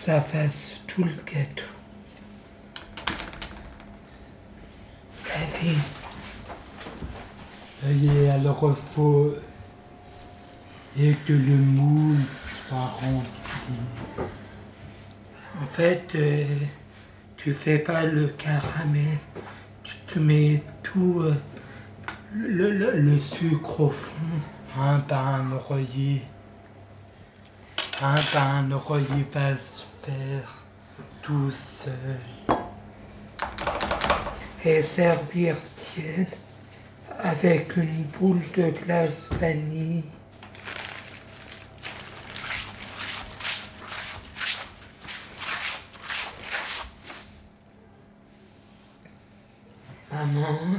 ça fasse tout le gâteau. David. Et alors il faut et que le moule soit rempli. En fait, tu fais pas le caramel, tu mets tout le sucre au fond, un par un oreiller va se faire tout seul. Et servir tiède avec une boule de glace vanille. Maman,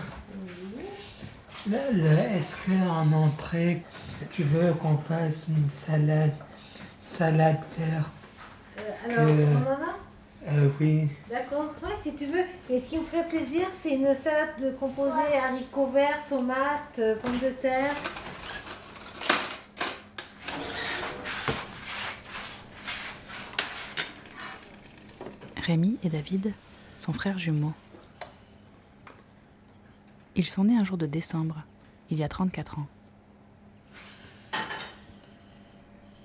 là, est-ce qu'en entrée, tu veux qu'on fasse une salade verte? Oui. D'accord, toi si tu veux. Et ce qui me ferait plaisir, c'est une salade composée haricots verts, tomates, pommes de terre. Rémi et David sont frères jumeaux. Ils sont nés un jour de décembre, il y a 34 ans.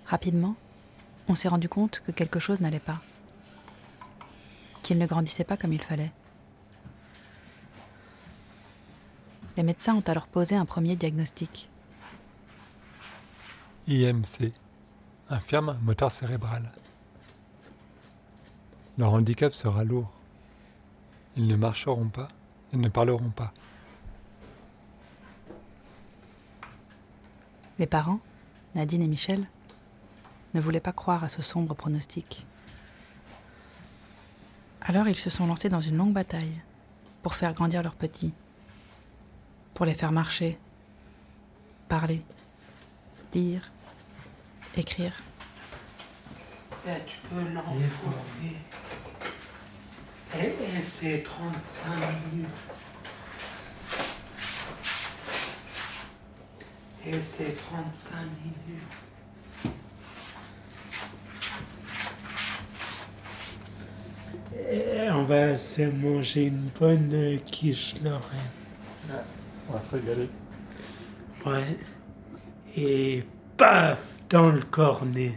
Rapidement, on s'est rendu compte que quelque chose n'allait pas. Qu'ils ne grandissaient pas comme il fallait. Les médecins ont alors posé un premier diagnostic. IMC, Infirme Moteur Cérébral. Leur handicap sera lourd. Ils ne marcheront pas, ils ne parleront pas. Les parents, Nadine et Michel, ne voulaient pas croire à ce sombre pronostic. Alors ils se sont lancés dans une longue bataille pour faire grandir leurs petits, pour les faire marcher, parler, lire, écrire. Là, tu peux l'enfourner. Et c'est 35 minutes. Et on va se manger une bonne quiche Lorraine. Ouais, on va se régaler. Ouais. Et paf, dans le cornet.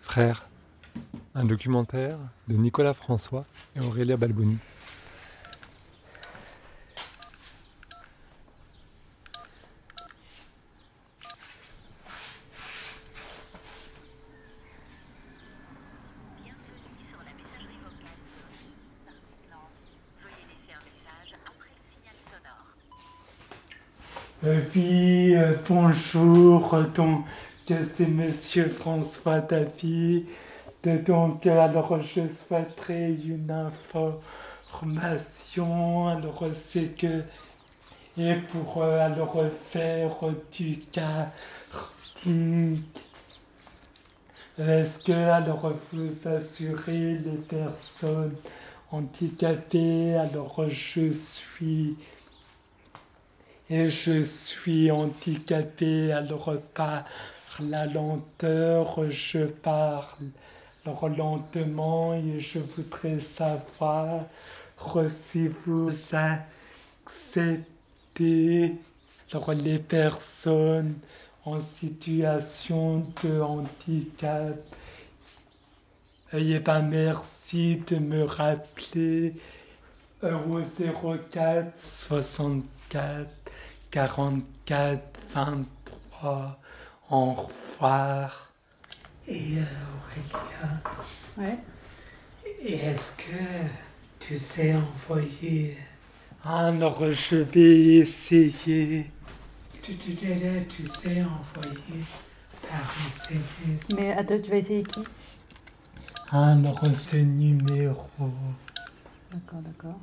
Frère. Un documentaire de Nicolas François et Aurélia Balboni. Oui, bonjour, c'est Monsieur François, ta fille. Donc, alors, je souhaiterais une information, alors, c'est que, et pour, alors, faire du karting, est-ce que, alors, vous assurez les personnes handicapées, alors, je suis handicapée, alors, par la lenteur, je parle. Alors lentement, et je voudrais savoir si vous acceptez alors, les personnes en situation de handicap. Et ben merci de me rappeler au 04 64 44 23. Au revoir. Et Aurélia, ouais. Et est-ce que tu sais envoyer? Alors je vais essayer. Tu sais envoyer par SMS. Mais attends, tu vas essayer qui? Alors ce numéro. D'accord.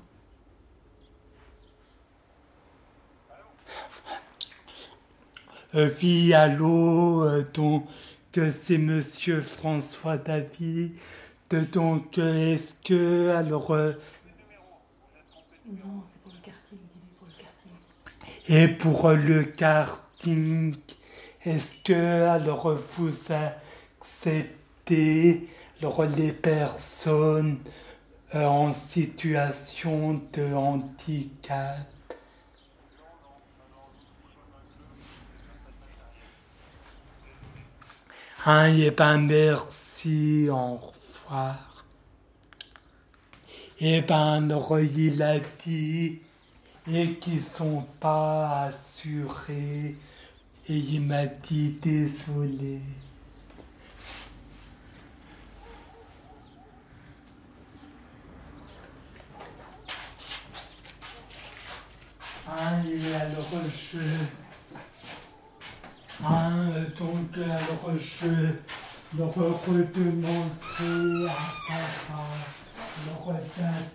Oui, allô, ton... Que c'est Monsieur François David. Donc, est-ce que alors non, c'est pour le quartier. Et pour le karting, est-ce que alors vous acceptez alors, les personnes en situation de handicap? Hein, et ben merci, au revoir. Et ben alors, il a dit et qui sont pas assurés. Et il m'a dit désolé. Donc, je leur redemanderai à papa, leur regarder.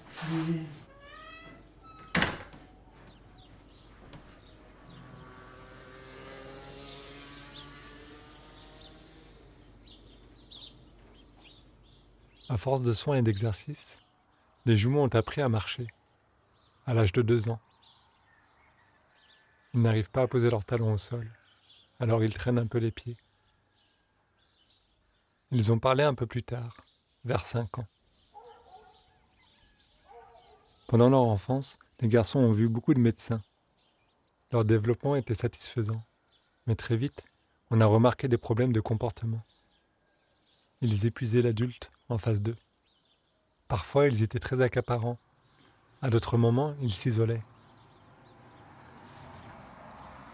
À force de soins et d'exercices, les jumeaux ont appris à marcher, à l'âge de 2 ans. Ils n'arrivent pas à poser leurs talons au sol, alors ils traînent un peu les pieds. Ils ont parlé un peu plus tard, vers 5 ans. Pendant leur enfance, les garçons ont vu beaucoup de médecins. Leur développement était satisfaisant, mais très vite, on a remarqué des problèmes de comportement. Ils épuisaient l'adulte en face d'eux. Parfois, ils étaient très accaparants. À d'autres moments, ils s'isolaient.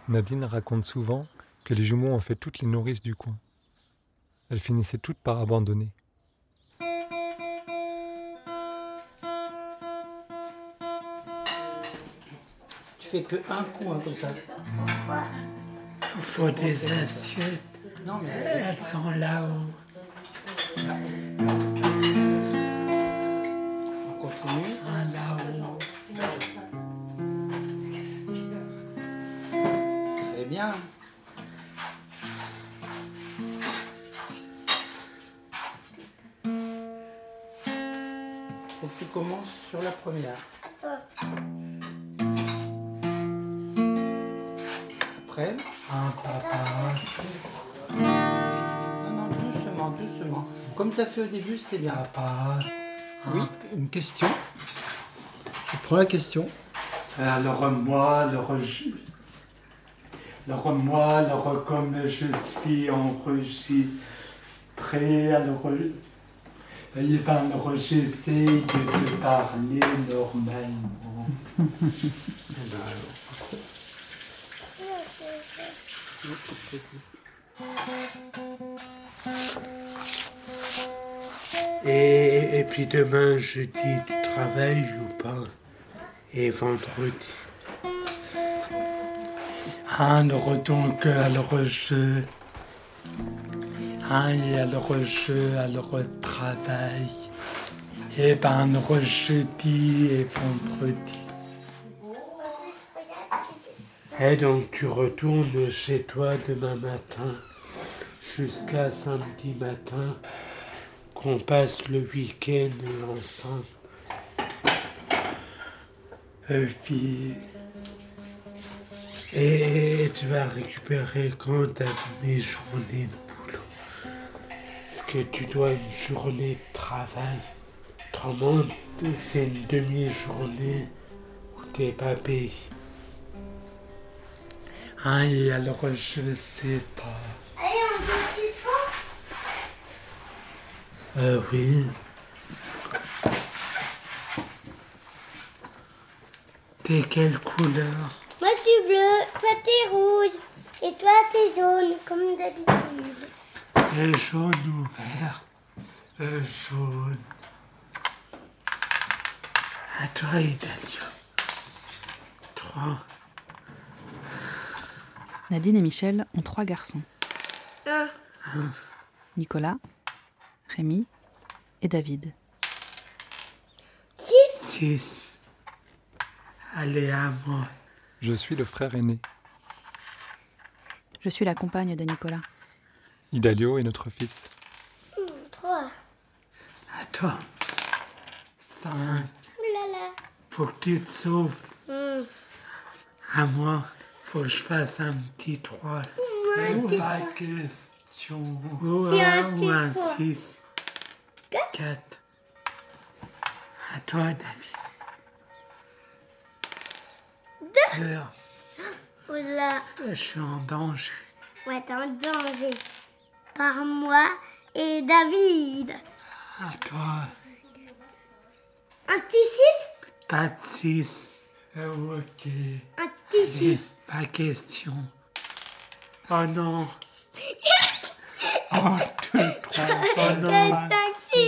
Nadine raconte souvent que les jumeaux ont fait toutes les nourrices du coin. Elles finissaient toutes par abandonner. Tu fais que un coup hein, comme ça. Il faut des assiettes. Non, mais elles sont là-haut. On continue. Ah, là-haut. C'est bien. Faut que tu commences sur la première. Après. Ah, papa. Non, doucement, doucement. Comme tu as fait au début, c'était bien. Papa. Oui, une question. Je prends la question. Alors, comme je suis enregistré, alors j'essaie de parler normalement. Et puis demain, jeudi, tu travailles ou pas? Et vendredi. Alors travail. Et ben jeudi et vendredi. Et donc tu retournes chez toi demain matin jusqu'à samedi matin. Qu'on passe le week-end ensemble. Et puis... Et tu vas récupérer quand ta demi-journée de boulot. Parce que tu dois une journée de travail. Autrement, c'est une demi-journée où tu n'es pas payé. Ah, et alors je sais pas. Allez, on peut plus fort. Oui. T'es quelle couleur? Moi, je suis bleue, toi, t'es rouge. Et toi, t'es jaune, comme d'habitude. Et jaune ou vert? Jaune. À toi, Idalio. 3. Nadine et Michel ont 3 garçons. Nicolas, Rémi et David. 6. Allez, à moi. Je suis le frère aîné. Je suis la compagne de Nicolas. Idalio est notre fils. 3. À toi. 5. Faut que tu te sauves. À moi. Faut que je fasse un petit 3. Ou pas question. C'est un petit 3. 6. 4. À toi, David. 2. Oh là. Je suis en danger. Ouais, t'es en danger. Par moi et David. À toi. Un petit 6. Pas de 6. Ok. Un petit 6. Pas question. Oh non. 1, 2, 3. Oh non. 4, 5,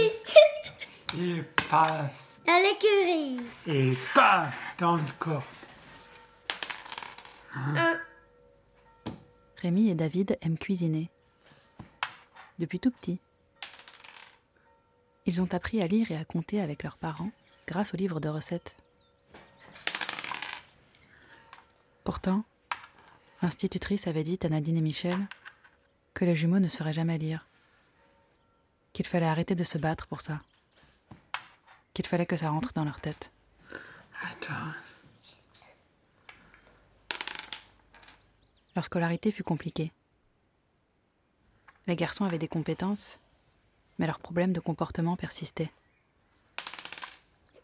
6. Et paf. Dans l'écurie. Et paf. Dans le corps. Hein? Rémi et David aiment cuisiner. Depuis tout petit. Ils ont appris à lire et à compter avec leurs parents grâce aux livres de recettes. Pourtant, l'institutrice avait dit à Nadine et Michel que les jumeaux ne sauraient jamais lire, qu'il fallait arrêter de se battre pour ça, qu'il fallait que ça rentre dans leur tête. Attends. Leur scolarité fut compliquée. Les garçons avaient des compétences, mais leurs problèmes de comportement persistaient.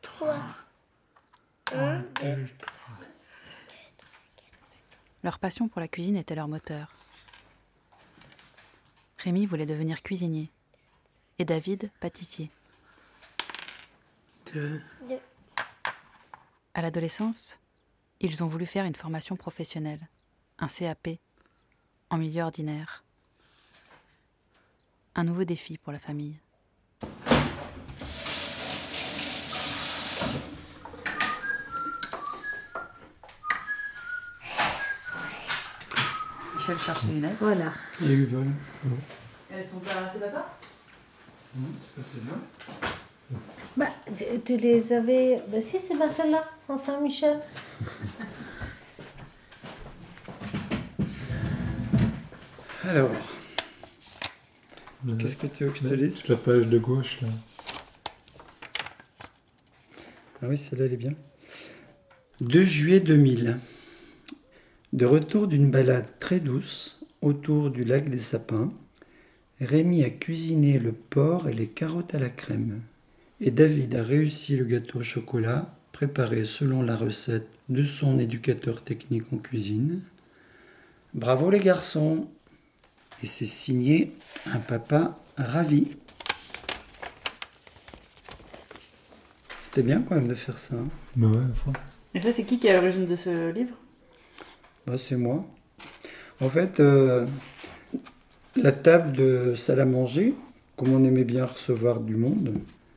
3. 1, 2, 3. Leur passion pour la cuisine était leur moteur. Rémi voulait devenir cuisinier et David pâtissier. 2. À l'adolescence, ils ont voulu faire une formation professionnelle, un CAP, en milieu ordinaire. Un nouveau défi pour la famille. Michel cherche les lunettes. Voilà. Et ils veulent. Elles sont pas. C'est pas ça? Non, c'est pas celle-là. Bah, tu les avais. Bah, si, c'est pas celle-là. Enfin, Michel. Alors. Qu'est-ce que tu veux que je te lise? La page de gauche, là. Ah oui, celle-là, elle est bien. 2 juillet 2000. De retour d'une balade très douce autour du lac des Sapins, Rémi a cuisiné le porc et les carottes à la crème. Et David a réussi le gâteau au chocolat, préparé selon la recette de son éducateur technique en cuisine. Bravo les garçons! Et c'est signé un papa ravi. C'était bien quand même de faire ça. Hein. Bah ouais, faut. Et ça, c'est qui est à l'origine de ce livre? Bah, c'est moi. En fait, la table de salle à manger, comme on aimait bien recevoir du monde,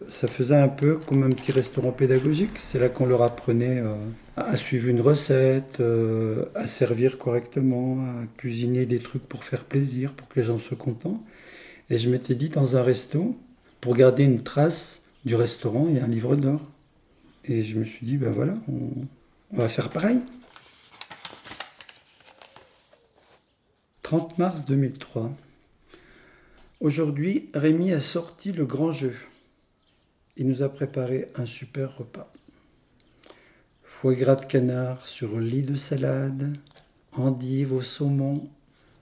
ça faisait un peu comme un petit restaurant pédagogique. C'est là qu'on leur apprenait à suivre une recette, à servir correctement, à cuisiner des trucs pour faire plaisir, pour que les gens soient contents. Et je m'étais dit, dans un resto, pour garder une trace du restaurant, il y a un livre d'or. Et je me suis dit, ben voilà, on va faire pareil. 30 mars 2003. Aujourd'hui, Rémi a sorti le grand jeu. Il nous a préparé un super repas. Foie gras de canard sur lit de salade, endive au saumon,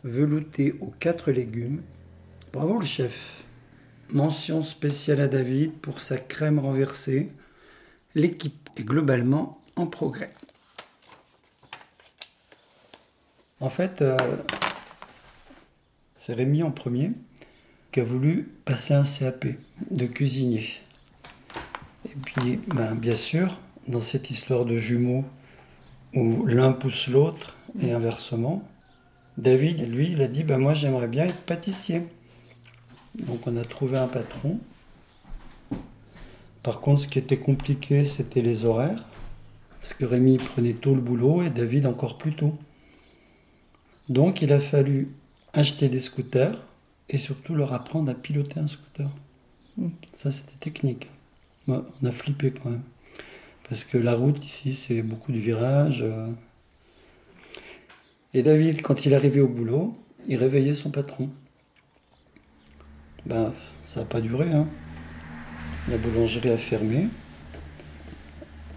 velouté aux 4 légumes. Bravo le chef! Mention spéciale à David pour sa crème renversée. L'équipe est globalement en progrès. En fait, c'est Rémi en premier qui a voulu passer un CAP de cuisinier. Et puis, bien sûr, dans cette histoire de jumeaux où l'un pousse l'autre et inversement, David, lui, il a dit moi j'aimerais bien être pâtissier. Donc on a trouvé un patron. Par contre, ce qui était compliqué, c'était les horaires. Parce que Rémi prenait tôt le boulot et David encore plus tôt. Donc il a fallu acheter des scooters et surtout leur apprendre à piloter un scooter. Ça, c'était technique. On a flippé quand même, parce que la route ici, c'est beaucoup de virages. Et David, quand il arrivait au boulot, il réveillait son patron. Ça n'a pas duré, hein. La boulangerie a fermé,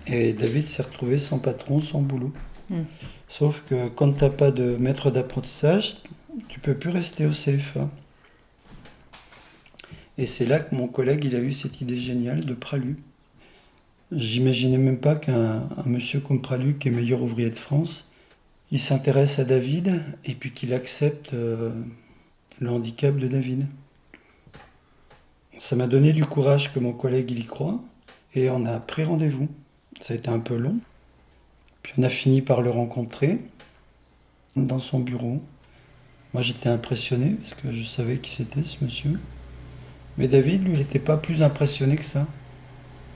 et David s'est retrouvé sans patron, sans boulot. Sauf que quand tu n'as pas de maître d'apprentissage, tu ne peux plus rester au CFA. Et c'est là que mon collègue il a eu cette idée géniale de Pralus. J'imaginais même pas qu'un monsieur comme Pralus, qui est meilleur ouvrier de France, il s'intéresse à David et puis qu'il accepte le handicap de David. Ça m'a donné du courage que mon collègue il y croit et on a pris rendez-vous. Ça a été un peu long. Puis on a fini par le rencontrer dans son bureau. Moi j'étais impressionné parce que je savais qui c'était ce monsieur. Mais David, lui, n'était pas plus impressionné que ça.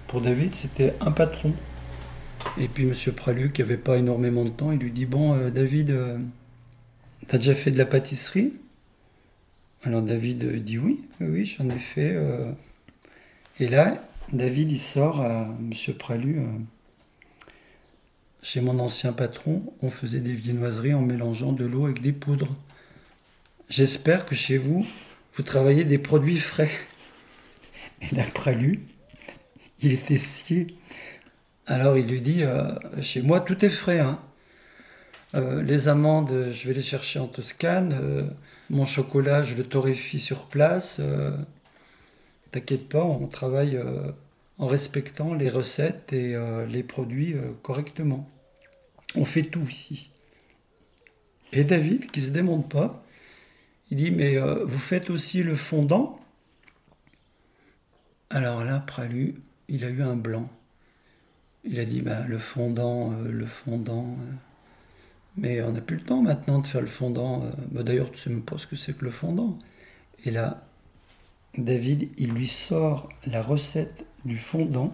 Pour David, c'était un patron. Et puis M. Pralus, qui n'avait pas énormément de temps, il lui dit « Bon, David, t'as déjà fait de la pâtisserie ?» Alors David dit « Oui, j'en ai fait. » Et là, David, il sort à M. Pralus. « Chez mon ancien patron, on faisait des viennoiseries en mélangeant de l'eau avec des poudres. J'espère que chez vous, vous travaillez des produits frais. » Et là, Pralus, il était scié. Alors il lui dit, chez moi tout est frais. Hein. Les amandes, je vais les chercher en Toscane. Mon chocolat, je le torréfie sur place. T'inquiète pas, on travaille en respectant les recettes et les produits correctement. On fait tout ici. Et David, qui ne se démonte pas, il dit, mais vous faites aussi le fondant? Alors là, Pralus, il a eu un blanc. Il a dit, le fondant, mais on n'a plus le temps maintenant de faire le fondant. D'ailleurs, tu ne sais même pas ce que c'est que le fondant. Et là, David, il lui sort la recette du fondant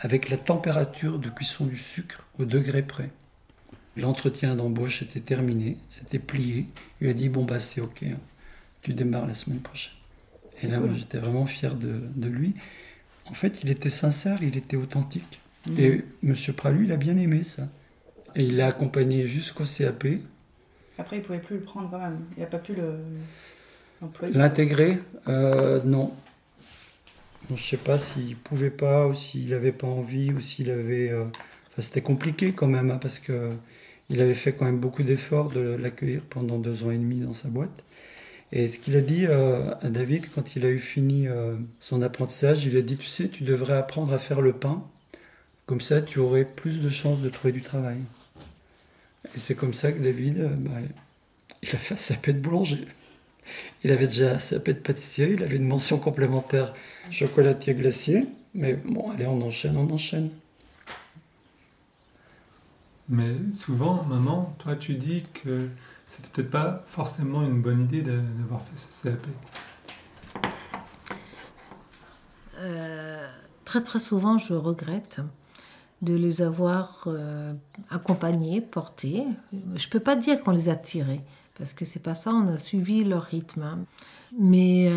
avec la température de cuisson du sucre au degré près. L'entretien d'embauche était terminé, c'était plié. Il lui a dit, c'est OK, tu démarres la semaine prochaine. Et là, moi, j'étais vraiment fier de lui. En fait, il était sincère, il était authentique. Mmh. Et M. Pralus, il a bien aimé ça. Et il l'a accompagné jusqu'au CAP. Après, il ne pouvait plus le prendre quand même. Il n'a pas pu l'employer. L'intégrer, non. Bon, je ne sais pas s'il ne pouvait pas, ou s'il n'avait pas envie, ou s'il avait... c'était compliqué quand même, hein, parce que... Il avait fait quand même beaucoup d'efforts de l'accueillir pendant 2 ans et demi dans sa boîte. Et ce qu'il a dit à David, quand il a eu fini son apprentissage, il a dit, tu sais, tu devrais apprendre à faire le pain. Comme ça, tu aurais plus de chances de trouver du travail. Et c'est comme ça que David, il a fait un CAP de boulanger. Il avait déjà un CAP de pâtissier, il avait une mention complémentaire chocolatier glacier. Mais bon, allez, on enchaîne. Mais souvent, maman, toi, tu dis que c'était peut-être pas forcément une bonne idée d'avoir fait ce CAP. Très, très souvent, je regrette de les avoir accompagnés, portés. Je ne peux pas dire qu'on les a tirés, parce que c'est pas ça, on a suivi leur rythme. Hein. Mais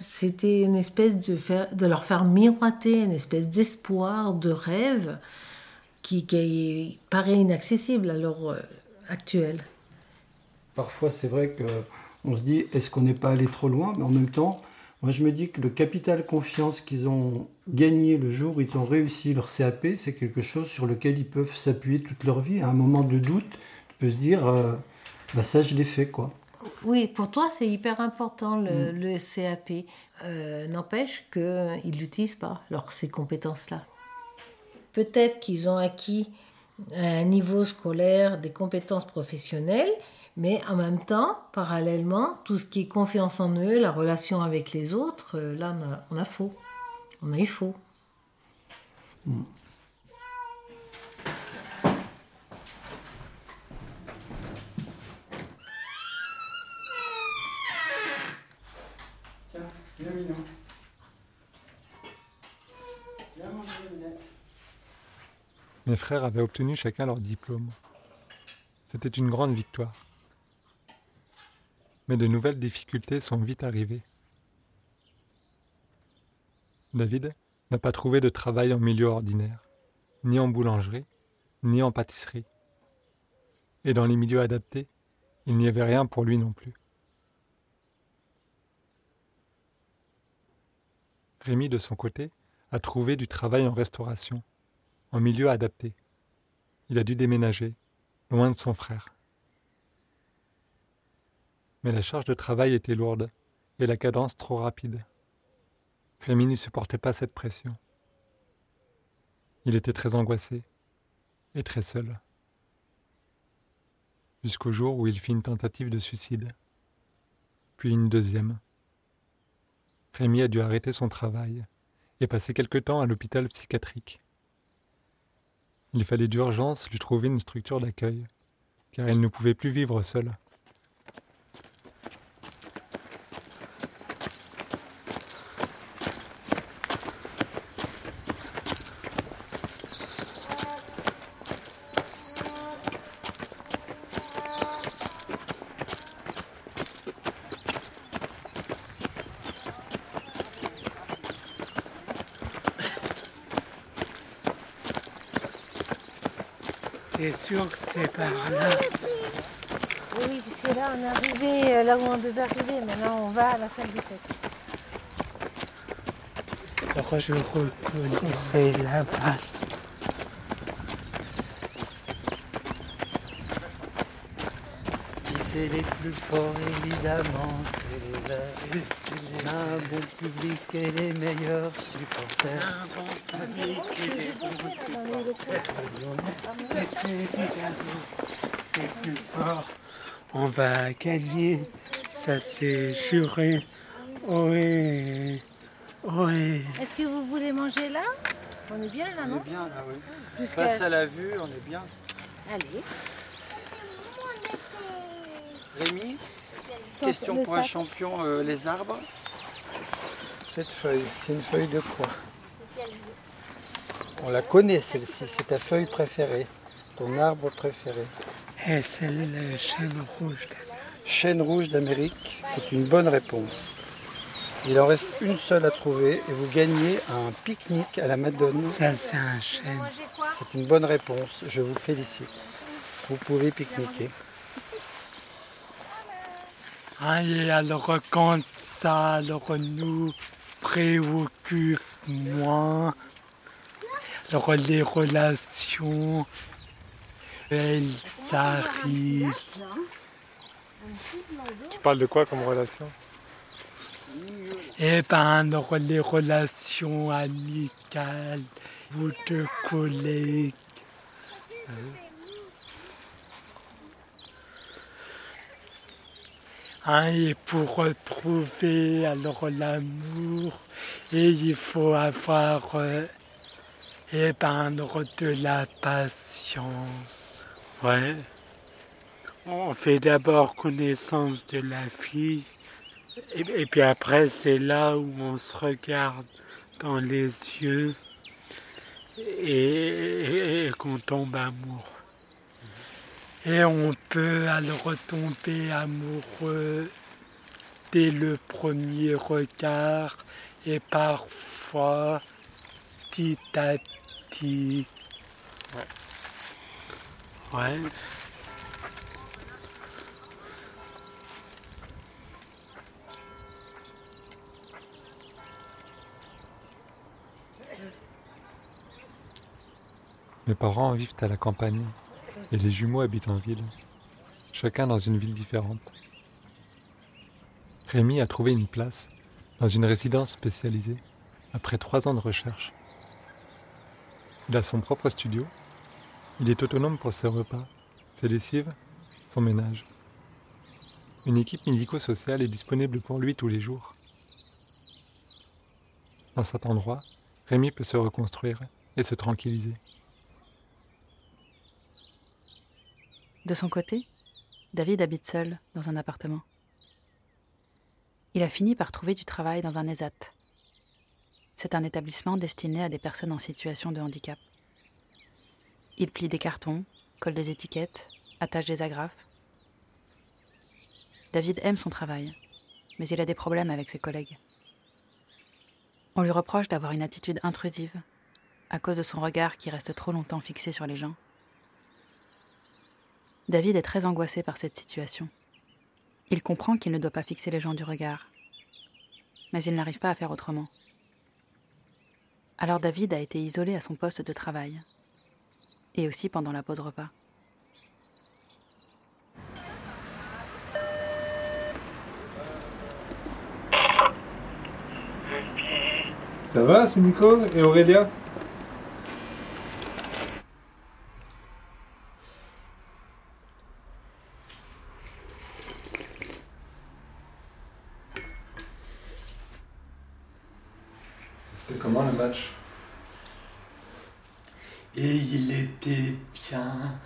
c'était une espèce de leur faire miroiter, une espèce d'espoir, de rêve, qui paraît inaccessible à l'heure actuelle. Parfois, c'est vrai qu'on se dit, est-ce qu'on n'est pas allé trop loin? Mais en même temps, moi, je me dis que le capital confiance qu'ils ont gagné le jour où ils ont réussi leur CAP, c'est quelque chose sur lequel ils peuvent s'appuyer toute leur vie. À un moment de doute, tu peux se dire, ça, je l'ai fait, quoi. Oui, pour toi, c'est hyper important, le CAP. N'empêche qu'ils n'utilisent pas ces compétences-là. Peut-être qu'ils ont acquis à un niveau scolaire des compétences professionnelles, mais en même temps, parallèlement, tout ce qui est confiance en eux, la relation avec les autres, là, on a faux. On a eu faux. Mmh. Tiens, viens, Minon. Viens manger les lunettes. Mes frères avaient obtenu chacun leur diplôme. C'était une grande victoire. Mais de nouvelles difficultés sont vite arrivées. David n'a pas trouvé de travail en milieu ordinaire, ni en boulangerie, ni en pâtisserie. Et dans les milieux adaptés, il n'y avait rien pour lui non plus. Rémi, de son côté, a trouvé du travail en restauration, en milieu adapté. Il a dû déménager loin de son frère. Mais la charge de travail était lourde et la cadence trop rapide. Rémi ne supportait pas cette pression. Il était très angoissé et très seul. Jusqu'au jour où il fit une tentative de suicide, puis une deuxième. Rémi a dû arrêter son travail et passer quelque temps à l'hôpital psychiatrique. Il fallait d'urgence lui trouver une structure d'accueil, car il ne pouvait plus vivre seul. T'es sûr que c'est par là? Oui, puisque là on est arrivé là où on devait arriver. Maintenant on va à la salle des fêtes. Pourquoi je reconnais? C'est là-bas. C'est les plus forts évidemment, c'est les verts. C'est un bon public et les meilleurs supporters. Un bon public et les bons supporters. C'est les plus forts. On va gagner, ça c'est juré. Ohé, ohé. Est-ce que vous voulez manger là? On est bien là, non? On est bien là, oui. Face à la vue, on est bien. Allez. Rémi, question pour un champion, les arbres. Cette feuille, c'est une feuille de quoi? On la connaît celle-ci, c'est ta feuille préférée, ton arbre préféré. Et c'est la chêne rouge d'Amérique. Chêne rouge d'Amérique, c'est une bonne réponse. Il en reste une seule à trouver et vous gagnez un pique-nique à la Madone. Ça c'est un chêne. C'est une bonne réponse, je vous félicite. Vous pouvez pique-niquer. Allez, alors quand ça, alors nous préoccupe moins, alors les relations, elles arrivent. Tu parles de quoi comme relation? Eh ben, alors les relations amicales ou de collègues. Et pour retrouver alors l'amour, et il faut avoir de la patience. Ouais. On fait d'abord connaissance de la fille, et puis après c'est là où on se regarde dans les yeux et qu'on tombe amoureux. Et on peut alors tomber amoureux dès le premier regard et parfois petit à petit. Ouais. Ouais. Mes parents vivent à la campagne. Et les jumeaux habitent en ville, chacun dans une ville différente. Rémi a trouvé une place dans une résidence spécialisée après 3 ans de recherche. Il a son propre studio, il est autonome pour ses repas, ses lessives, son ménage. Une équipe médico-sociale est disponible pour lui tous les jours. Dans cet endroit, Rémi peut se reconstruire et se tranquilliser. De son côté, David habite seul dans un appartement. Il a fini par trouver du travail dans un ESAT. C'est un établissement destiné à des personnes en situation de handicap. Il plie des cartons, colle des étiquettes, attache des agrafes. David aime son travail, mais il a des problèmes avec ses collègues. On lui reproche d'avoir une attitude intrusive à cause de son regard qui reste trop longtemps fixé sur les gens. David est très angoissé par cette situation. Il comprend qu'il ne doit pas fixer les gens du regard. Mais il n'arrive pas à faire autrement. Alors David a été isolé à son poste de travail. Et aussi pendant la pause repas. Ça va, c'est Nico et Aurélia ? C'était comment le match ? Et il était bien.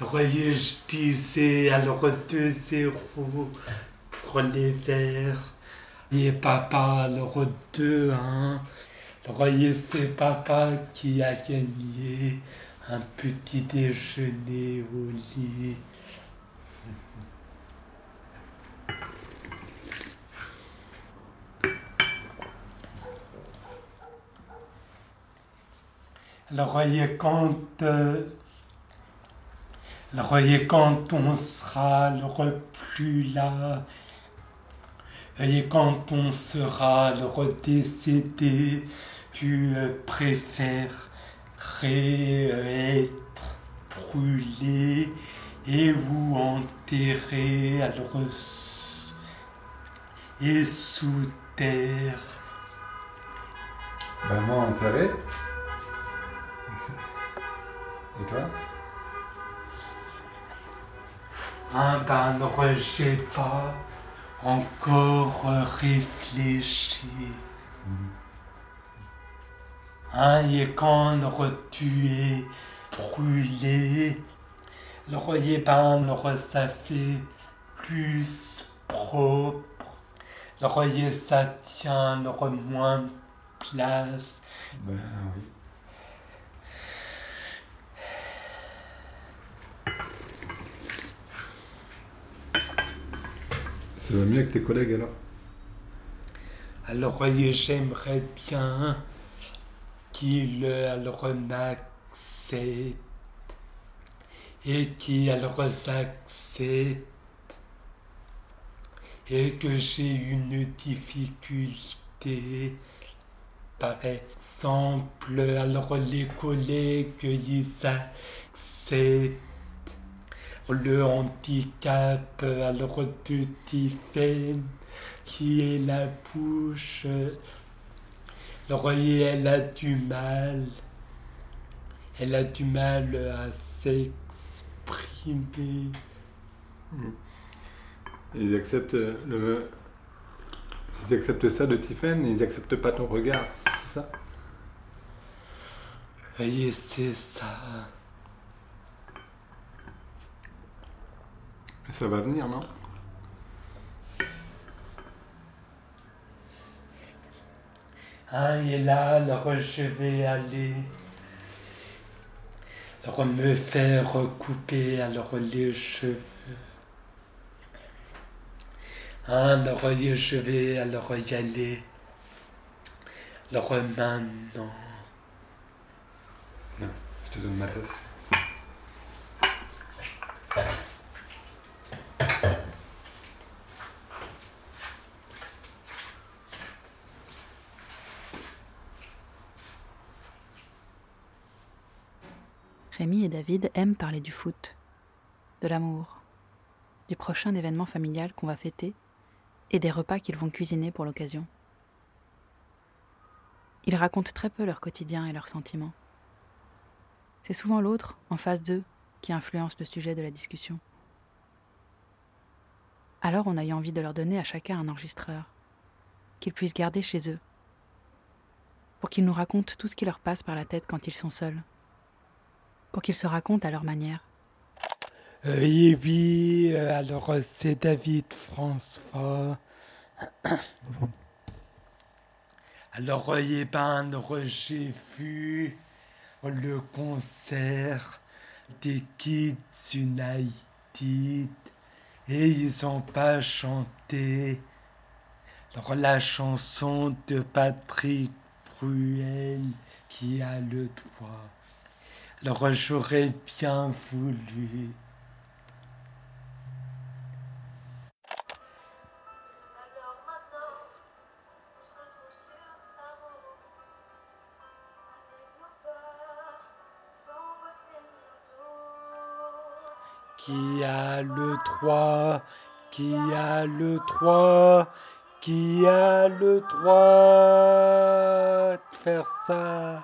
Royaume disait alors 2-0 pour les Verts. Et papa alors 2-1. Royer, c'est papa qui a gagné un petit déjeuner au lit. Le Royer, quand on sera le plus là, et quand on sera le redécédé, tu préférerais être brûlé et ou enterré et sous terre. Maman enterrée ? Et toi ? Non, j'ai pas encore réfléchi. Et quand tu es brûlé, ça fait plus propre. Ça tient moins place. Ben oui. Ça va mieux avec tes collègues alors ? Alors, j'aimerais bien qu'ils m'acceptent et qu'ils s'acceptent et que j'ai une difficulté. Par exemple, les collègues, ils s'acceptent le handicap de Tiffaine qui est la bouche, elle a du mal à s'exprimer. Ils acceptent ça de Tiffaine, ils acceptent pas ton regard, c'est ça ? Oui, c'est ça. Ça va venir, non ? Et là, je vais aller me faire couper les cheveux. Je vais y aller maintenant. Non, je te donne ma tasse. Rémi et David aiment parler du foot, de l'amour, du prochain événement familial qu'on va fêter et des repas qu'ils vont cuisiner pour l'occasion. Ils racontent très peu leur quotidien et leurs sentiments. C'est souvent l'autre, en face d'eux, qui influence le sujet de la discussion. Alors on a eu envie de leur donner à chacun un enregistreur, qu'ils puissent garder chez eux, pour qu'ils nous racontent tout ce qui leur passe par la tête quand ils sont seuls. Pour qu'ils se racontent à leur manière. C'est David François. J'ai vu le concert des Kids United et ils ont pas chanté la chanson de Patrick Bruel qui a le droit. J'aurais bien voulu. Alors maintenant, on se retrouve sur un rond. Avec nos peurs, sombres c'est qui a le droit, qui a le droit, qui a le droit. faire ça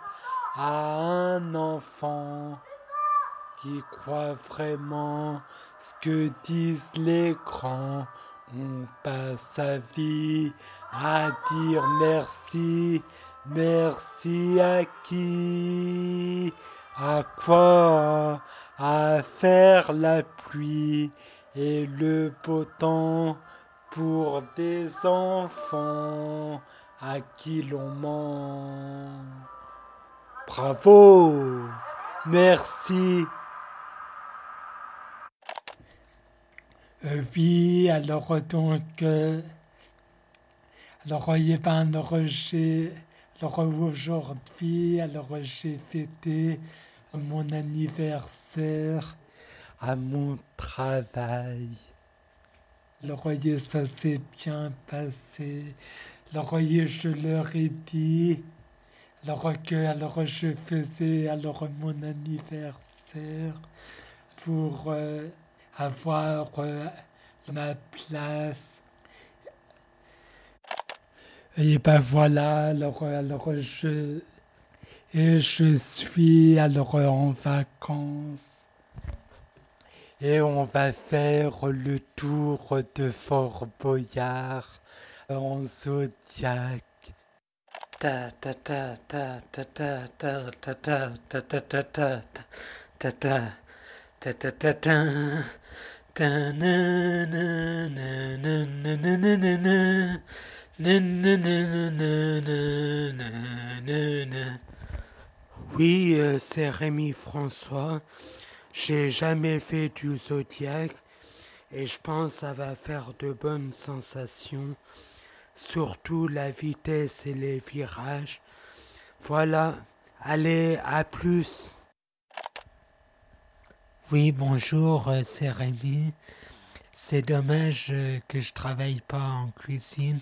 à un enfant qui croit vraiment ce que disent les grands. On passe sa vie à dire merci, merci à qui, à quoi, à faire la pluie et le beau temps pour des enfants à qui l'on ment. Bravo, merci. Oui, alors donc, aujourd'hui, j'ai fêté mon anniversaire à mon travail. Ça s'est bien passé. Je leur ai dit je faisais mon anniversaire pour avoir ma place. Et ben voilà, je suis en vacances. Et on va faire le tour de Fort Boyard en Zodiac. Ta ta ta ta ta ta ta ta ta ta ta ta ta ta ta ta ta ta. Oui, c'est Rémi François. J'ai jamais fait du Zodiac et je pense que ça va faire de bonnes sensations, surtout la vitesse et les virages. Voilà, allez, à plus. Oui, bonjour, c'est Rémi. C'est dommage que je travaille pas en cuisine,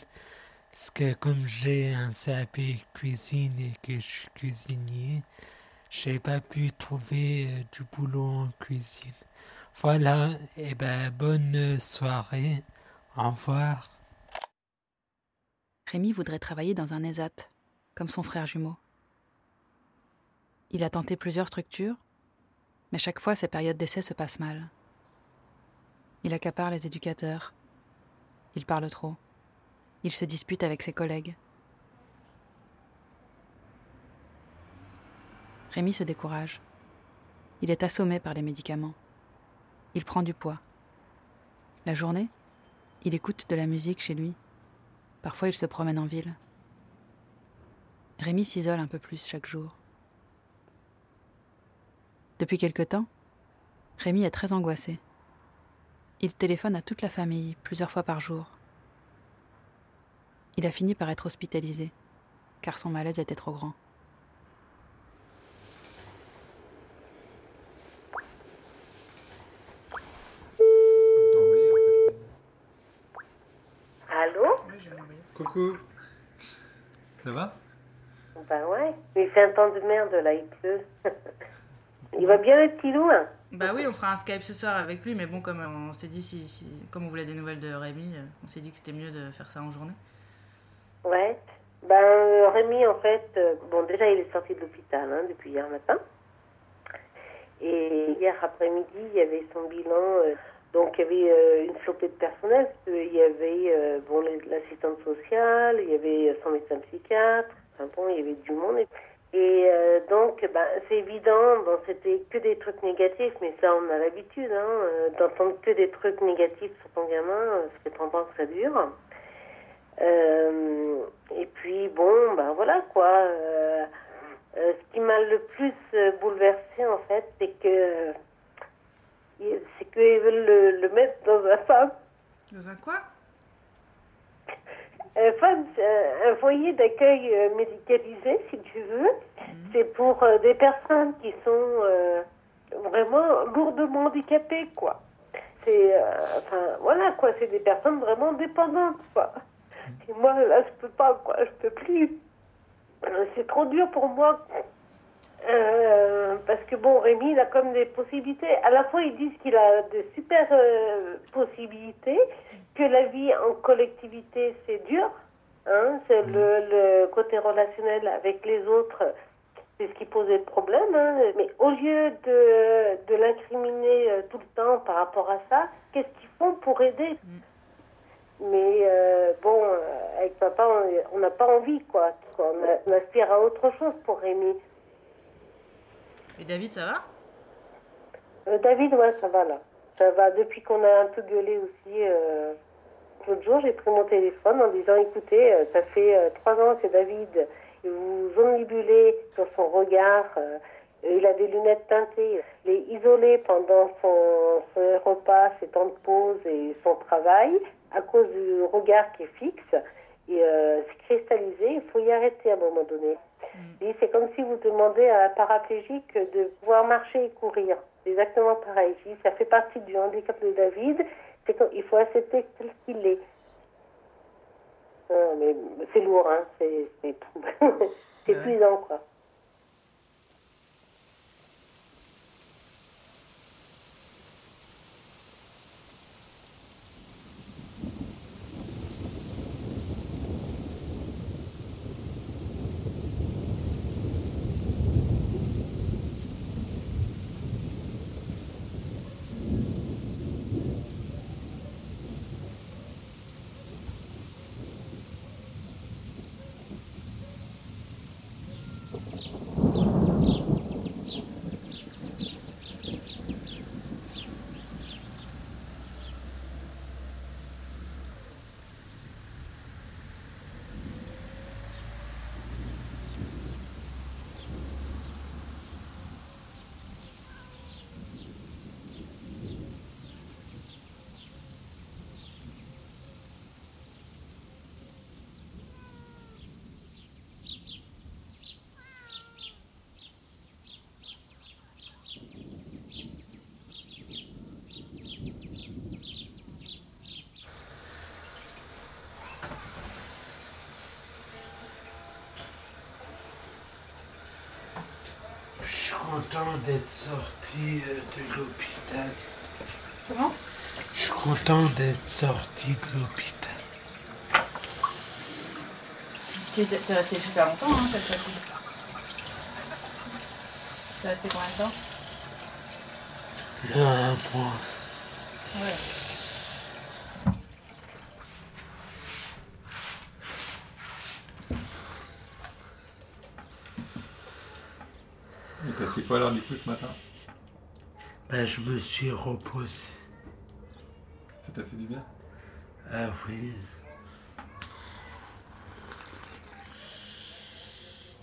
parce que comme j'ai un CAP cuisine et que je suis cuisinier, j'ai pas pu trouver du boulot en cuisine. Voilà, et ben bonne soirée, au revoir. Rémi voudrait travailler dans un ESAT, comme son frère jumeau. Il a tenté plusieurs structures, mais chaque fois, ses périodes d'essai se passent mal. Il accapare les éducateurs. Il parle trop. Il se dispute avec ses collègues. Rémi se décourage. Il est assommé par les médicaments. Il prend du poids. La journée, il écoute de la musique chez lui. Parfois, il se promène en ville. Rémi s'isole un peu plus chaque jour. Depuis quelque temps, Rémi est très angoissé. Il téléphone à toute la famille, plusieurs fois par jour. Il a fini par être hospitalisé, car son malaise était trop grand. Allô ? Coucou. Ça va ? Bah ouais, mais il fait un temps de merde là, il pleut. Il va bien le petit loup, hein ? Bah oui, on fera un Skype ce soir avec lui, mais bon, comme on s'est dit, comme on voulait des nouvelles de Rémi, on s'est dit que c'était mieux de faire ça en journée. Ouais. Ben, Rémi, en fait, bon, déjà, il est sorti de l'hôpital depuis hier matin. Et hier après-midi, il y avait son bilan. Donc, il y avait une flopée de personnel. Il y avait l'assistante sociale, il y avait son médecin psychiatre. Enfin bon, il y avait du monde. Et donc, c'est évident, c'était que des trucs négatifs, mais ça, on a l'habitude, d'entendre que des trucs négatifs sur ton gamin, ça fait 30 ans que ça dure. Et puis, voilà, quoi. Ce qui m'a le plus bouleversée, en fait, c'est qu'ils veulent le mettre dans un FAM. Dans un quoi ? Un foyer d'accueil médicalisé, si tu veux, c'est pour des personnes qui sont vraiment lourdement handicapées, quoi. C'est, c'est des personnes vraiment dépendantes, quoi. Et moi, là, je peux pas, quoi, je peux plus. C'est trop dur pour moi, parce que, Rémi, il a comme des possibilités. À la fois, ils disent qu'il a de super possibilités, que la vie en collectivité, c'est dur, Hein, c'est le côté relationnel avec les autres, c'est ce qui posait problème. Hein. Mais au lieu de l'incriminer tout le temps par rapport à ça, qu'est-ce qu'ils font pour aider ? Mais bon, avec papa, on n'a pas envie, quoi. On aspire à autre chose pour Rémi. Et David, ça va ? David, ouais, ça va, là. Ça va, depuis qu'on a un peu gueulé aussi... L'autre jour, j'ai pris mon téléphone en disant, écoutez, ça fait 3 ans que David, il vous omnibulez sur son regard, il a des lunettes teintées, il est isolé pendant son repas, ses temps de pause et son travail, à cause du regard qui est fixe, et c'est cristallisé, il faut y arrêter à un moment donné. Et c'est comme si vous demandez à un paraplégique de pouvoir marcher et courir. C'est exactement pareil. Ça fait partie du handicap de David. C'est comme, il faut accepter tel qu'il est. Non, mais c'est lourd, hein. C'est épuisant, quoi. Je suis content d'être sorti de l'hôpital. Comment ? Je suis content d'être sorti de l'hôpital. T'es resté super longtemps, hein, cette fois-ci. T'es resté combien de temps ? Là, un point. Ouais. T'as fait quoi alors du coup ce matin ? Ben, je me suis reposé. Ça t'a fait du bien ? Ah oui.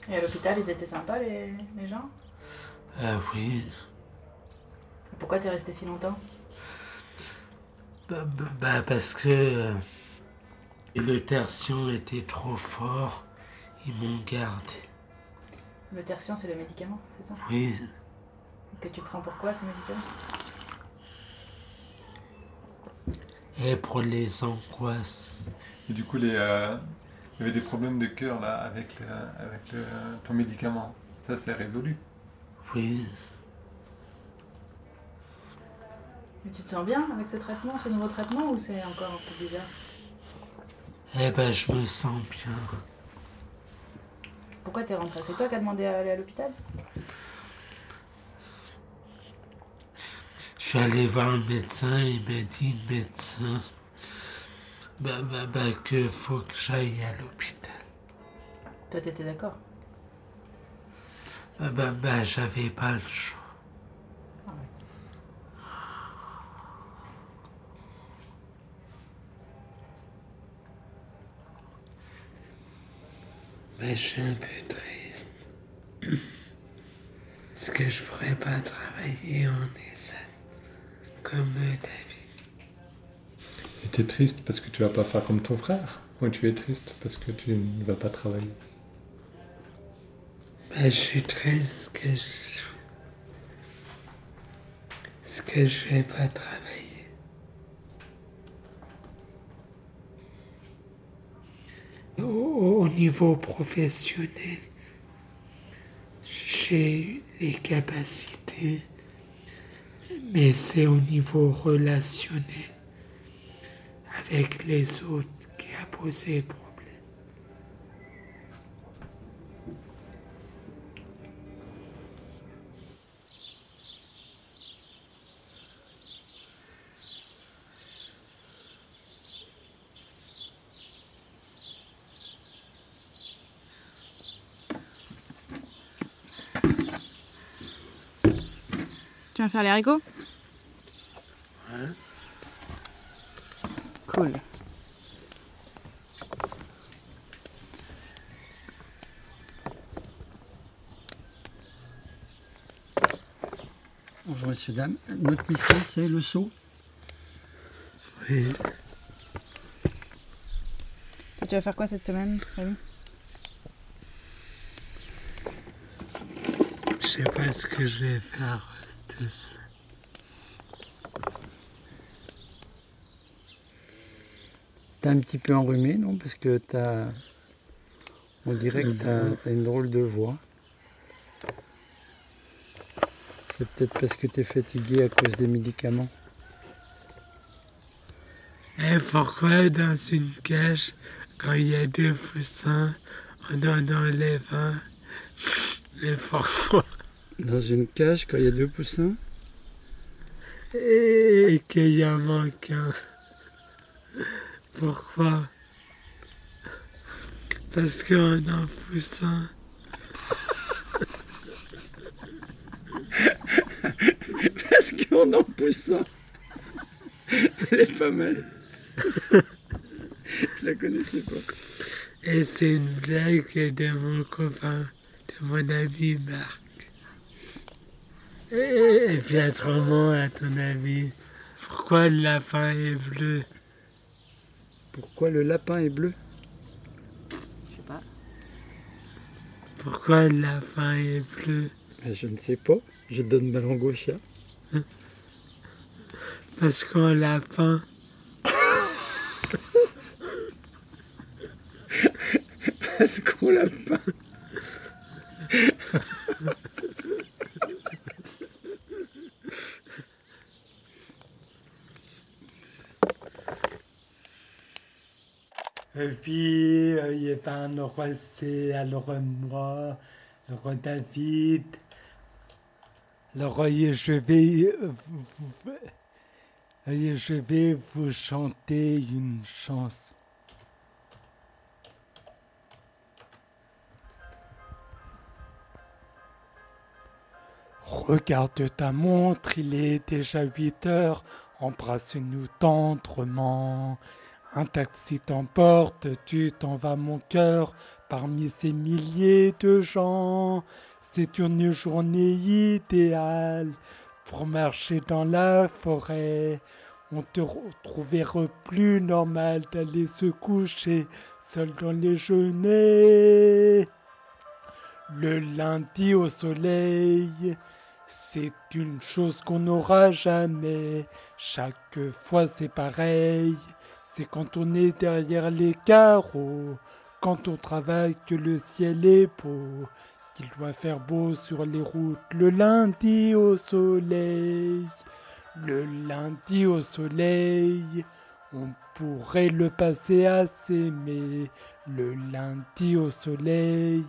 Et à l'hôpital, ils étaient sympas les gens ? Ah oui. Pourquoi t'es resté si longtemps ? Bah parce que le Tercian était trop fort, ils m'ont gardé. Le Tercian, c'est le médicament, c'est ça ? Oui. Que tu prends pour quoi, ce médicament ? Et pour les angoisses. Et du coup, il y avait des problèmes de cœur là avec ton médicament. Ça, c'est résolu ? Oui. Mais tu te sens bien avec ce traitement, ce nouveau traitement, ou c'est encore un peu bizarre ? Eh ben, je me sens bien. Pourquoi t'es rentrée ? C'est toi qui as demandé à aller à l'hôpital ? Je suis allé voir le médecin, il m'a dit, le médecin, que faut que j'aille à l'hôpital. Toi, t'étais d'accord ? J'avais pas le choix. Ah ouais. Mais je suis un peu triste. Parce que je pourrais pas travailler en ESAT comme David. Et t'es triste parce que tu vas pas faire comme ton frère ? Ou tu es triste parce que tu ne vas pas travailler ? Je suis triste parce que je vais pas travailler. Au niveau professionnel, j'ai les capacités, mais c'est au niveau relationnel avec les autres qui a posé problème. Tu vas faire les haricots? Ouais. Cool. Bonjour messieurs, dames. Notre mission, c'est le saut. Oui. Et tu vas faire quoi cette semaine, Rémi? Je sais pas ce que je vais faire cette semaine. T'es un petit peu enrhumé, non? Parce que t'as... On dirait que t'as une drôle de voix. C'est peut-être parce que t'es fatigué à cause des médicaments. Et pourquoi dans une cage, quand il y a des poussins, on en enlève un? Mais pourquoi? Dans une cage, quand il y a deux poussins? Et qu'il y en manque un. Pourquoi? Parce qu'on en pousse un. Parce qu'on en pousse un. Elle est pas mal. Je la connaissais pas. Et c'est une blague de mon copain, de mon ami Marc. Et puis autrement, à ton avis, pourquoi le lapin est bleu? Pourquoi le lapin est bleu? Je sais pas. Pourquoi le lapin est bleu? Je ne sais pas. Je donne ma langue au chat. Parce qu'un lapin. Parce qu'on l'a peint. Et puis, il y a pas un roi, c'est le roi moi, le roi David, le roi je vais vous chanter une chanson. Regarde ta montre, il est déjà 8 heures, embrasse-nous tendrement. Un taxi t'emporte, tu t'en vas mon cœur, parmi ces milliers de gens. C'est une journée idéale pour marcher dans la forêt. On te trouverait plus normal d'aller se coucher seul dans les genêts. Le lundi au soleil, c'est une chose qu'on n'aura jamais. Chaque fois c'est pareil, c'est quand on est derrière les carreaux, quand on travaille que le ciel est beau, qu'il doit faire beau sur les routes. Le lundi au soleil, le lundi au soleil, on pourrait le passer à s'aimer. Le lundi au soleil,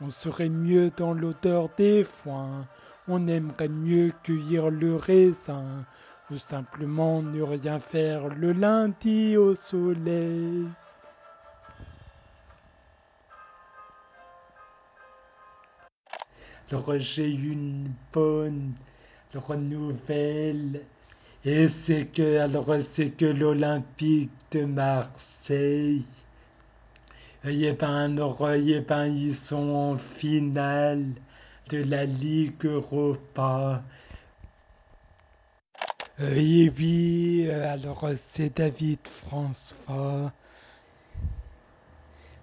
on serait mieux dans l'odeur des foins, on aimerait mieux cueillir le raisin, ou simplement ne rien faire le lundi au soleil. Alors j'ai une bonne nouvelle, et c'est que, l'Olympique de Marseille, ils sont en finale de la Ligue Europa. Et puis, c'est David François.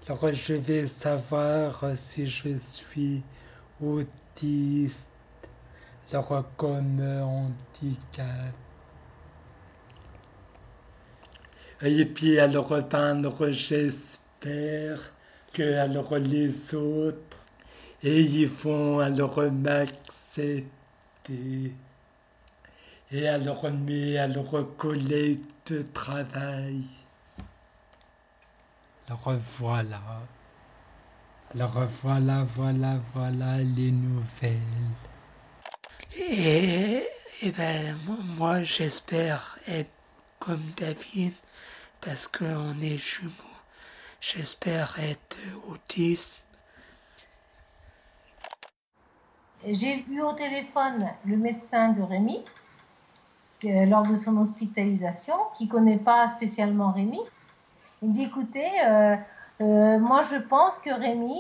Alors, je vais savoir si je suis autiste, alors comme handicap. Et puis, j'espère que les autres, ils vont m'accepter. Et mes collègues de travail. Voilà les nouvelles. Moi j'espère être comme David, parce qu'on est jumeaux. J'espère être autiste. J'ai eu au téléphone le médecin de Rémi lors de son hospitalisation, qui ne connaît pas spécialement Rémi. Il me dit, écoutez, moi je pense que Rémi,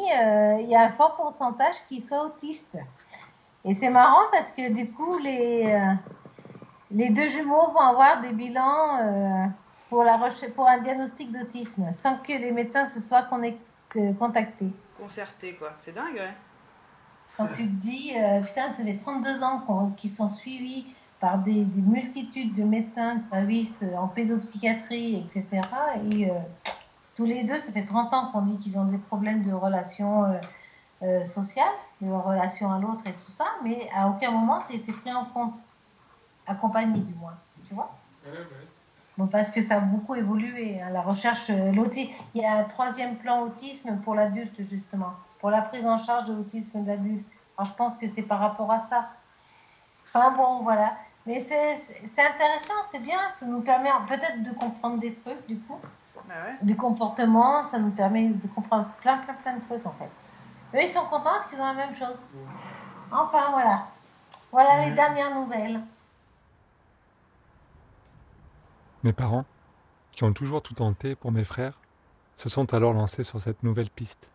il y a un fort pourcentage qu'il soit autiste. Et c'est marrant parce que du coup, les deux jumeaux vont avoir des bilans pour un diagnostic d'autisme, sans que les médecins se soient contactés. Concertés, quoi. C'est dingue, ouais. Quand tu te dis, putain, ça fait 32 ans qu'ils sont suivis par des multitudes de médecins, de services en pédopsychiatrie, etc. Et tous les deux, ça fait 30 ans qu'on dit qu'ils ont des problèmes de relations sociales, de relations à l'autre et tout ça, mais à aucun moment ça a été pris en compte, accompagné du moins, tu vois. Bon, parce que ça a beaucoup évolué, hein, la recherche, l'autisme. Il y a un troisième plan autisme pour l'adulte, justement, pour la prise en charge de l'autisme d'adulte. Alors, je pense que c'est par rapport à ça. Enfin, bon, voilà. Mais c'est intéressant, c'est bien, ça nous permet peut-être de comprendre des trucs, du coup, ah ouais. Du comportement, ça nous permet de comprendre plein de trucs, en fait. Eux, ils sont contents parce qu'ils ont la même chose. Enfin, voilà. Voilà les dernières nouvelles. Mes parents, qui ont toujours tout tenté pour mes frères, se sont alors lancés sur cette nouvelle piste.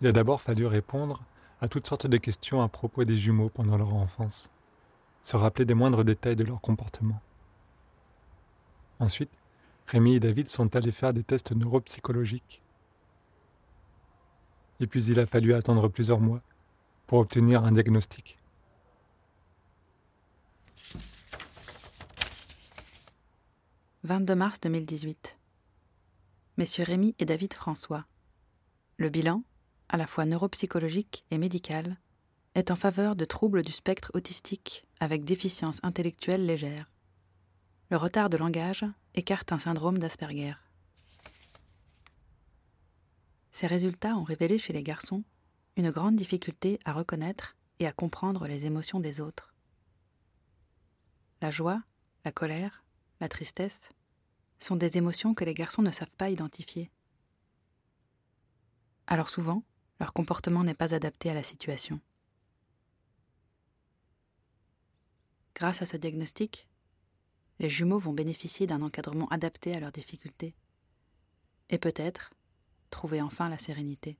Il a d'abord fallu répondre à toutes sortes de questions à propos des jumeaux pendant leur enfance, se rappeler des moindres détails de leur comportement. Ensuite, Rémi et David sont allés faire des tests neuropsychologiques. Et puis il a fallu attendre plusieurs mois pour obtenir un diagnostic. « 22 mars 2018. Messieurs Rémi et David François. Le bilan, à la fois neuropsychologique et médical, est en faveur de troubles du spectre autistique avec déficience intellectuelle légère. Le retard de langage écarte un syndrome d'Asperger. Ces résultats ont révélé chez les garçons une grande difficulté à reconnaître et à comprendre les émotions des autres. La joie, la colère, la tristesse, sont des émotions que les garçons ne savent pas identifier. Alors souvent, leur comportement n'est pas adapté à la situation. Grâce à ce diagnostic, les jumeaux vont bénéficier d'un encadrement adapté à leurs difficultés et peut-être trouver enfin la sérénité.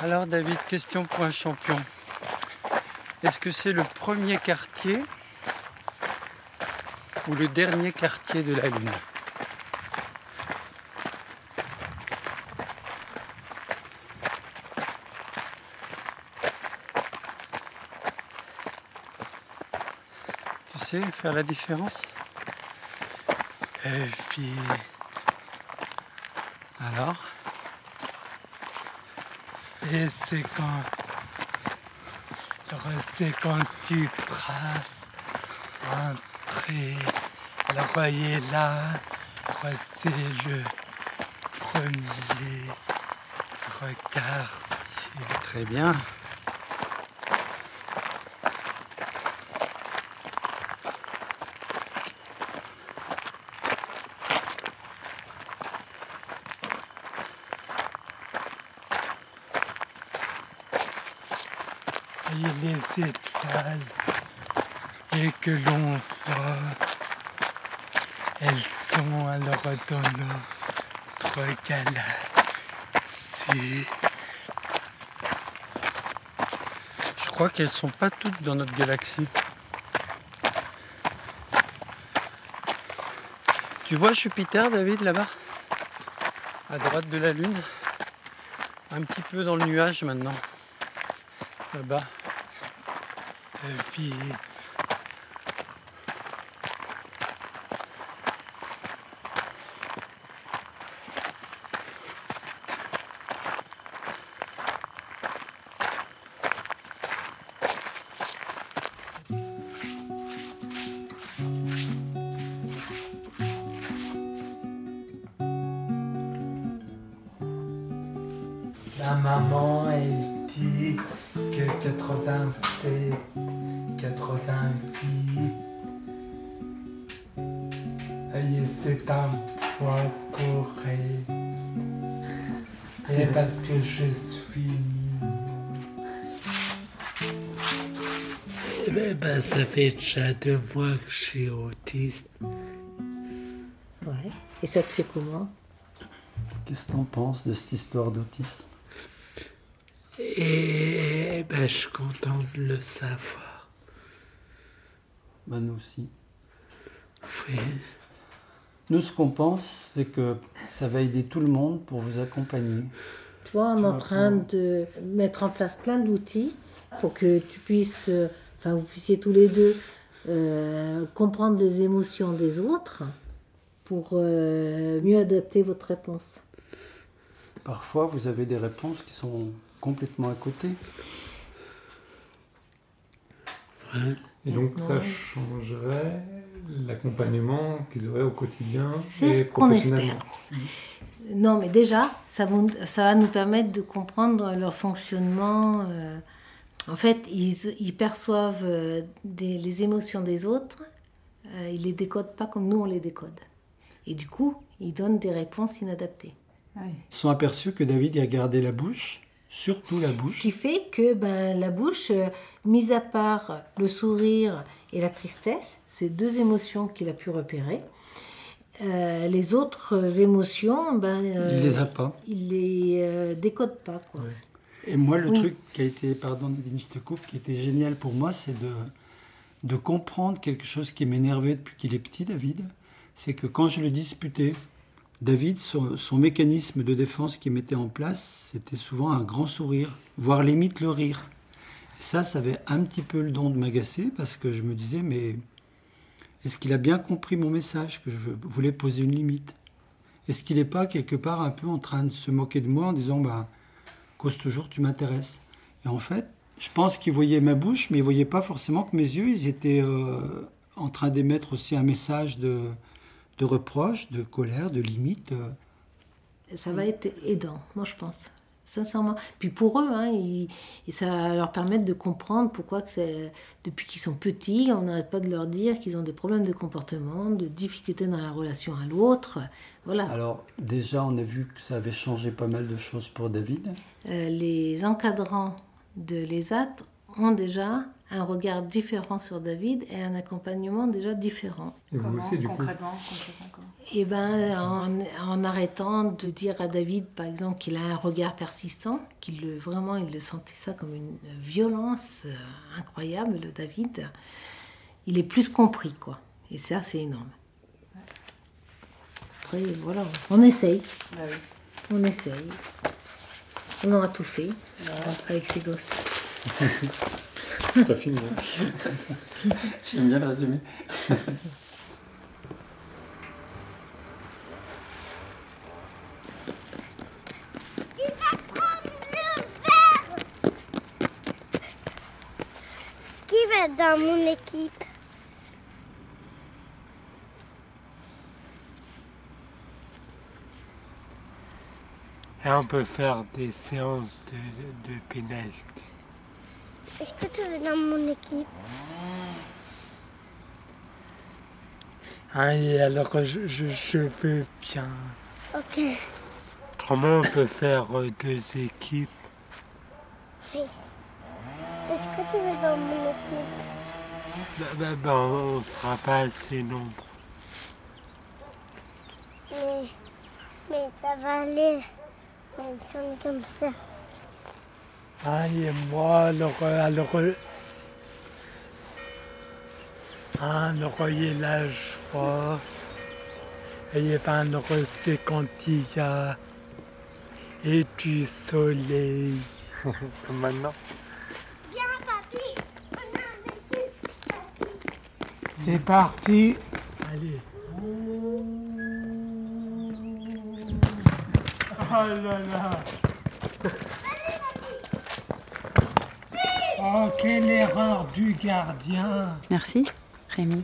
Alors David, question pour un champion. Est-ce que c'est le premier quartier ou le dernier quartier de la Lune ? Tu sais faire la différence ? Et puis... Alors ? Et c'est quand tu traces un trait. Alors voyez là, c'est le premier regard. Très bien. Les étoiles et que l'on voit, elles sont alors dans notre galaxie. Je crois qu'elles sont pas toutes dans notre galaxie. Tu vois Jupiter, David, là-bas, à droite de la Lune, un petit peu dans le nuage maintenant, là-bas. Et puis, Ta maman, elle dit que 87, 88, c'est un poids correct. Et parce que je suis mignon. Eh ben, ça fait déjà 2 mois que je suis autiste. Ouais. Et ça te fait comment? Qu'est-ce que t'en penses de cette histoire d'autisme? Eh ben, je suis content de le savoir. Ben, nous aussi. Oui. Nous, ce qu'on pense, c'est que ça va aider tout le monde pour vous accompagner. Toi, on est en train de mettre en place plein d'outils pour que tu puisses, enfin, vous puissiez tous les deux comprendre les émotions des autres pour mieux adapter votre réponse. Parfois, vous avez des réponses qui sont complètement à côté. Ouais. Et donc, ça changerait l'accompagnement qu'ils auraient au quotidien et professionnellement. Non, mais déjà, ça va nous permettre de comprendre leur fonctionnement. En fait, ils perçoivent les émotions des autres. Ils ne les décodent pas comme nous, on les décode. Et du coup, ils donnent des réponses inadaptées. Oui. Ils sont aperçus que David y a gardé la bouche, surtout la bouche. Ce qui fait que la bouche, mis à part le sourire et la tristesse, ces 2 émotions qu'il a pu repérer, les autres émotions, il les a pas. Il les décode pas, quoi. Ouais. Et moi, le truc qui a été, pardon, Nadine, je te coupe, qui était génial pour moi, c'est de comprendre quelque chose qui m'énervait depuis qu'il est petit, David. C'est que quand je le disputais, David, son mécanisme de défense qu'il mettait en place, c'était souvent un grand sourire, voire limite le rire. Et ça avait un petit peu le don de m'agacer, parce que je me disais, mais est-ce qu'il a bien compris mon message, que je voulais poser une limite? Est-ce qu'il n'est pas quelque part un peu en train de se moquer de moi en disant, cause toujours, tu m'intéresses? Et en fait, je pense qu'il voyait ma bouche, mais il ne voyait pas forcément que mes yeux, ils étaient en train d'émettre aussi un message de reproches, de colère, de limites. Ça va être aidant, moi je pense, sincèrement. Puis pour eux, ça va leur permettre de comprendre pourquoi, depuis qu'ils sont petits, on n'arrête pas de leur dire qu'ils ont des problèmes de comportement, de difficultés dans la relation à l'autre. Voilà. Alors déjà, on a vu que ça avait changé pas mal de choses pour David. Les encadrants de l'ESAT ont déjà un regard différent sur David et un accompagnement déjà différent. Et comment, aussi, du concrètement. Et en arrêtant de dire à David, par exemple, qu'il a un regard persistant, il le sentait ça comme une violence incroyable, le David. Il est plus compris, quoi. Et ça, c'est énorme. Après, voilà, on essaye. Ah oui. On essaye. On aura tout fait avec ses gosses. C'est pas fini. Hein. J'aime bien le résumé. Il va prendre le verre. Qui va être dans mon équipe? Et on peut faire des séances de pénalité. Est-ce que tu veux dans mon équipe? Alors je veux bien. Ok. Autrement, on peut faire 2 équipes. Oui. Est-ce que tu veux dans mon équipe? On sera pas assez nombreux. Mais ça va aller. Même si on est comme ça. Et moi, il est là, je crois. Et alors, c'est quand il y a du soleil. Maintenant. Viens, papy. On a un vécu. C'est parti. Allez. Oh là là. Oh, quelle erreur du gardien! Merci, Rémi,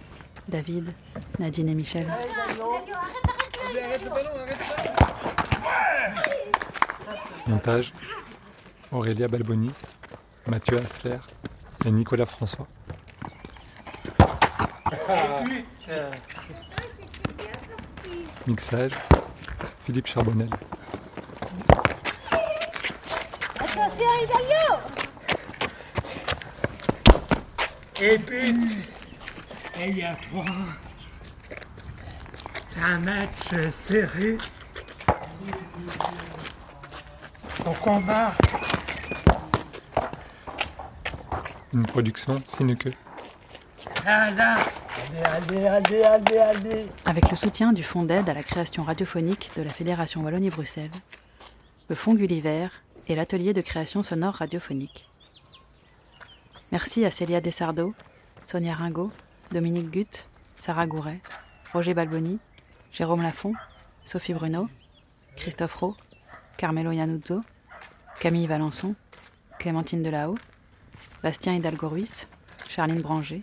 David, Nadine et Michel. Montage. Aurélia Balboni, Mathieu Haessler et Nicolas François. Mixage, Philippe Charbonnel. Attention, Idalio! Et puis, il y a trois. C'est un match serré. Au combat. Une production Cineke. Allez. Avec le soutien du Fonds d'aide à la création radiophonique de la Fédération Wallonie-Bruxelles, le Fonds Gulliver et l'atelier de création sonore radiophonique. Merci à Célia Dessardeau, Sonia Ringot, Dominique Gutt, Sarah Gouret, Roger Balboni, Jérôme Lafont, Sophie Bruno, Christophe Rowe, Carmelo Iannuzzo, Camille Valençon, Clémentine Delahaut, Bastien Hidalgo-Ruiz, Charline Branger,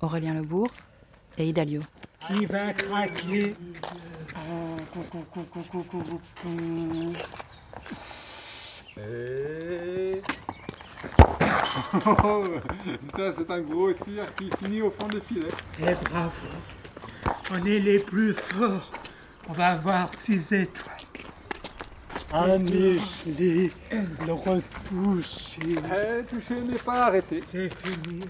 Aurélien Lebourg et Idalio. Qui va craquer ? Et... Oh, ça, c'est un gros tir qui finit au fond des filets. Et bravo, on est les plus forts. On va avoir 6 étoiles. Anéchelé, le repoussé. Touché n'est pas arrêté. C'est fini.